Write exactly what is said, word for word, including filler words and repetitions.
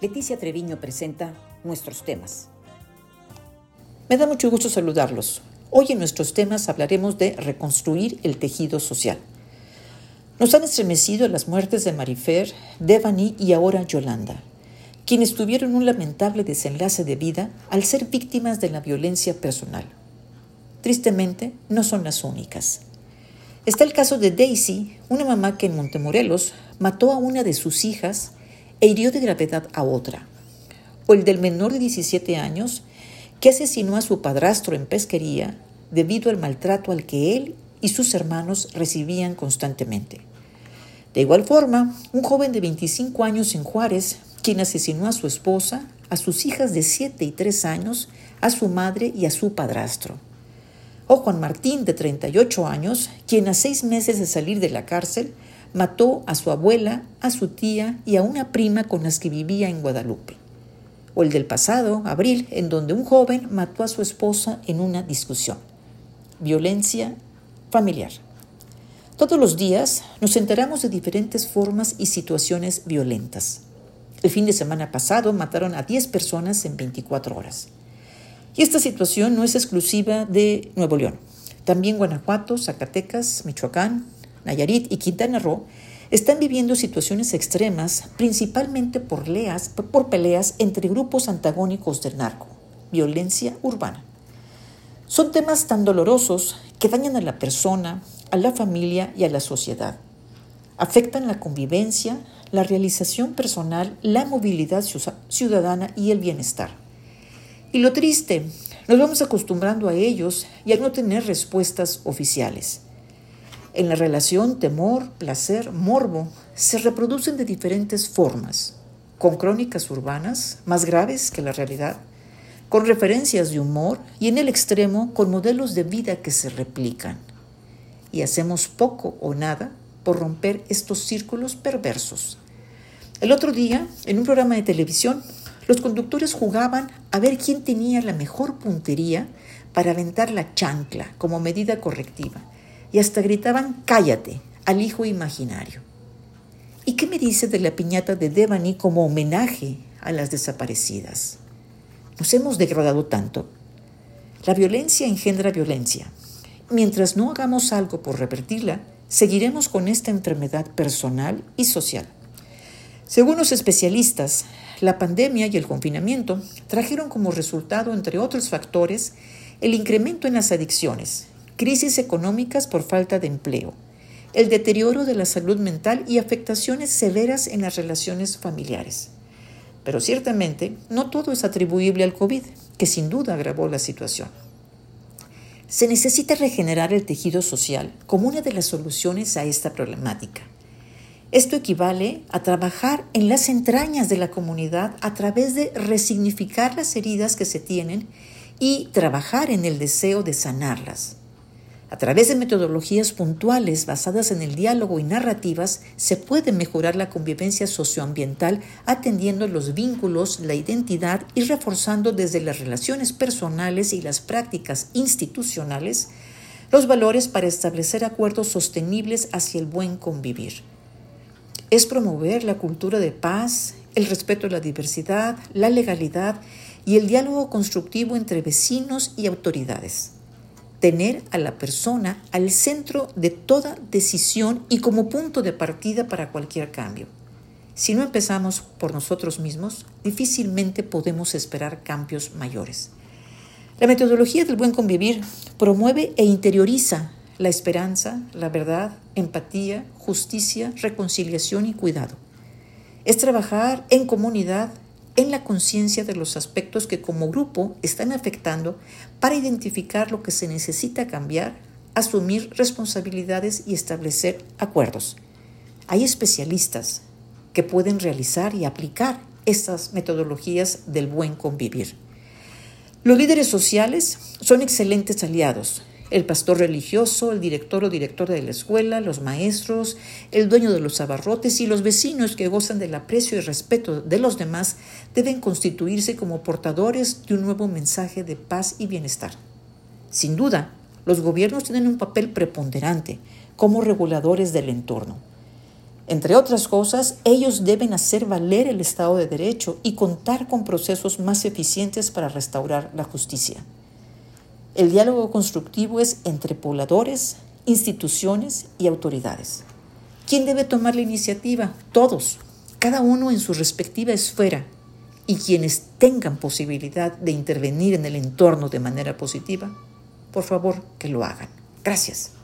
Leticia Treviño presenta Nuestros Temas. Me da mucho gusto saludarlos. Hoy en Nuestros Temas hablaremos de reconstruir el tejido social. Nos han estremecido las muertes de Marifer, Devany y ahora Yolanda, quienes tuvieron un lamentable desenlace de vida al ser víctimas de la violencia personal. Tristemente, no son las únicas. Está el caso de Daisy, una mamá que en Montemorelos mató a una de sus hijas e hirió de gravedad a otra. O el del menor de diecisiete años que asesinó a su padrastro en Pesquería debido al maltrato al que él y sus hermanos recibían constantemente. De igual forma, un joven de veinticinco años en Juárez, quien asesinó a su esposa, a sus hijas de siete y tres años, a su madre y a su padrastro. O Juan Martín, de treinta y ocho años, quien a seis meses de salir de la cárcel, mató a su abuela, a su tía y a una prima con las que vivía en Guadalupe. O el del pasado abril, en donde un joven mató a su esposa en una discusión. Violencia familiar. Todos los días nos enteramos de diferentes formas y situaciones violentas. El fin de semana pasado mataron a diez personas en veinticuatro horas. Y esta situación no es exclusiva de Nuevo León. También Guanajuato, Zacatecas, Michoacán, Nayarit y Quintana Roo están viviendo situaciones extremas, principalmente por, leas, por peleas entre grupos antagónicos del narco, violencia urbana. Son temas tan dolorosos que dañan a la persona, a la familia y a la sociedad. Afectan la convivencia, la realización personal, la movilidad ciudadana y el bienestar. Y lo triste, nos vamos acostumbrando a ellos y a no tener respuestas oficiales. En la relación temor, placer, morbo, se reproducen de diferentes formas, con crónicas urbanas más graves que la realidad, con referencias de humor y en el extremo con modelos de vida que se replican. Y hacemos poco o nada por romper estos círculos perversos. El otro día, en un programa de televisión, los conductores jugaban a ver quién tenía la mejor puntería para aventar la chancla como medida correctiva. Y hasta gritaban «cállate» al hijo imaginario. ¿Y qué me dice de la piñata de Devany como homenaje a las desaparecidas? Nos hemos degradado tanto. La violencia engendra violencia. Mientras no hagamos algo por revertirla, seguiremos con esta enfermedad personal y social. Según los especialistas, la pandemia y el confinamiento trajeron como resultado, entre otros factores, el incremento en las adicciones, crisis económicas por falta de empleo, el deterioro de la salud mental y afectaciones severas en las relaciones familiares. Pero ciertamente no todo es atribuible al COVID, que sin duda agravó la situación. Se necesita regenerar el tejido social como una de las soluciones a esta problemática. Esto equivale a trabajar en las entrañas de la comunidad a través de resignificar las heridas que se tienen y trabajar en el deseo de sanarlas. A través de metodologías puntuales basadas en el diálogo y narrativas, se puede mejorar la convivencia socioambiental atendiendo los vínculos, la identidad y reforzando desde las relaciones personales y las prácticas institucionales los valores para establecer acuerdos sostenibles hacia el buen convivir. Es promover la cultura de paz, el respeto a la diversidad, la legalidad y el diálogo constructivo entre vecinos y autoridades. Tener a la persona al centro de toda decisión y como punto de partida para cualquier cambio. Si no empezamos por nosotros mismos, difícilmente podemos esperar cambios mayores. La metodología del buen convivir promueve e interioriza la esperanza, la verdad, empatía, justicia, reconciliación y cuidado. Es trabajar en comunidad, en la conciencia de los aspectos que como grupo están afectando para identificar lo que se necesita cambiar, asumir responsabilidades y establecer acuerdos. Hay especialistas que pueden realizar y aplicar estas metodologías del buen convivir. Los líderes sociales son excelentes aliados. El pastor religioso, el director o directora de la escuela, los maestros, el dueño de los abarrotes y los vecinos que gozan del aprecio y respeto de los demás deben constituirse como portadores de un nuevo mensaje de paz y bienestar. Sin duda, los gobiernos tienen un papel preponderante como reguladores del entorno. Entre otras cosas, ellos deben hacer valer el Estado de Derecho y contar con procesos más eficientes para restaurar la justicia. El diálogo constructivo es entre pobladores, instituciones y autoridades. ¿Quién debe tomar la iniciativa? Todos, cada uno en su respectiva esfera, y quienes tengan posibilidad de intervenir en el entorno de manera positiva, por favor que lo hagan. Gracias.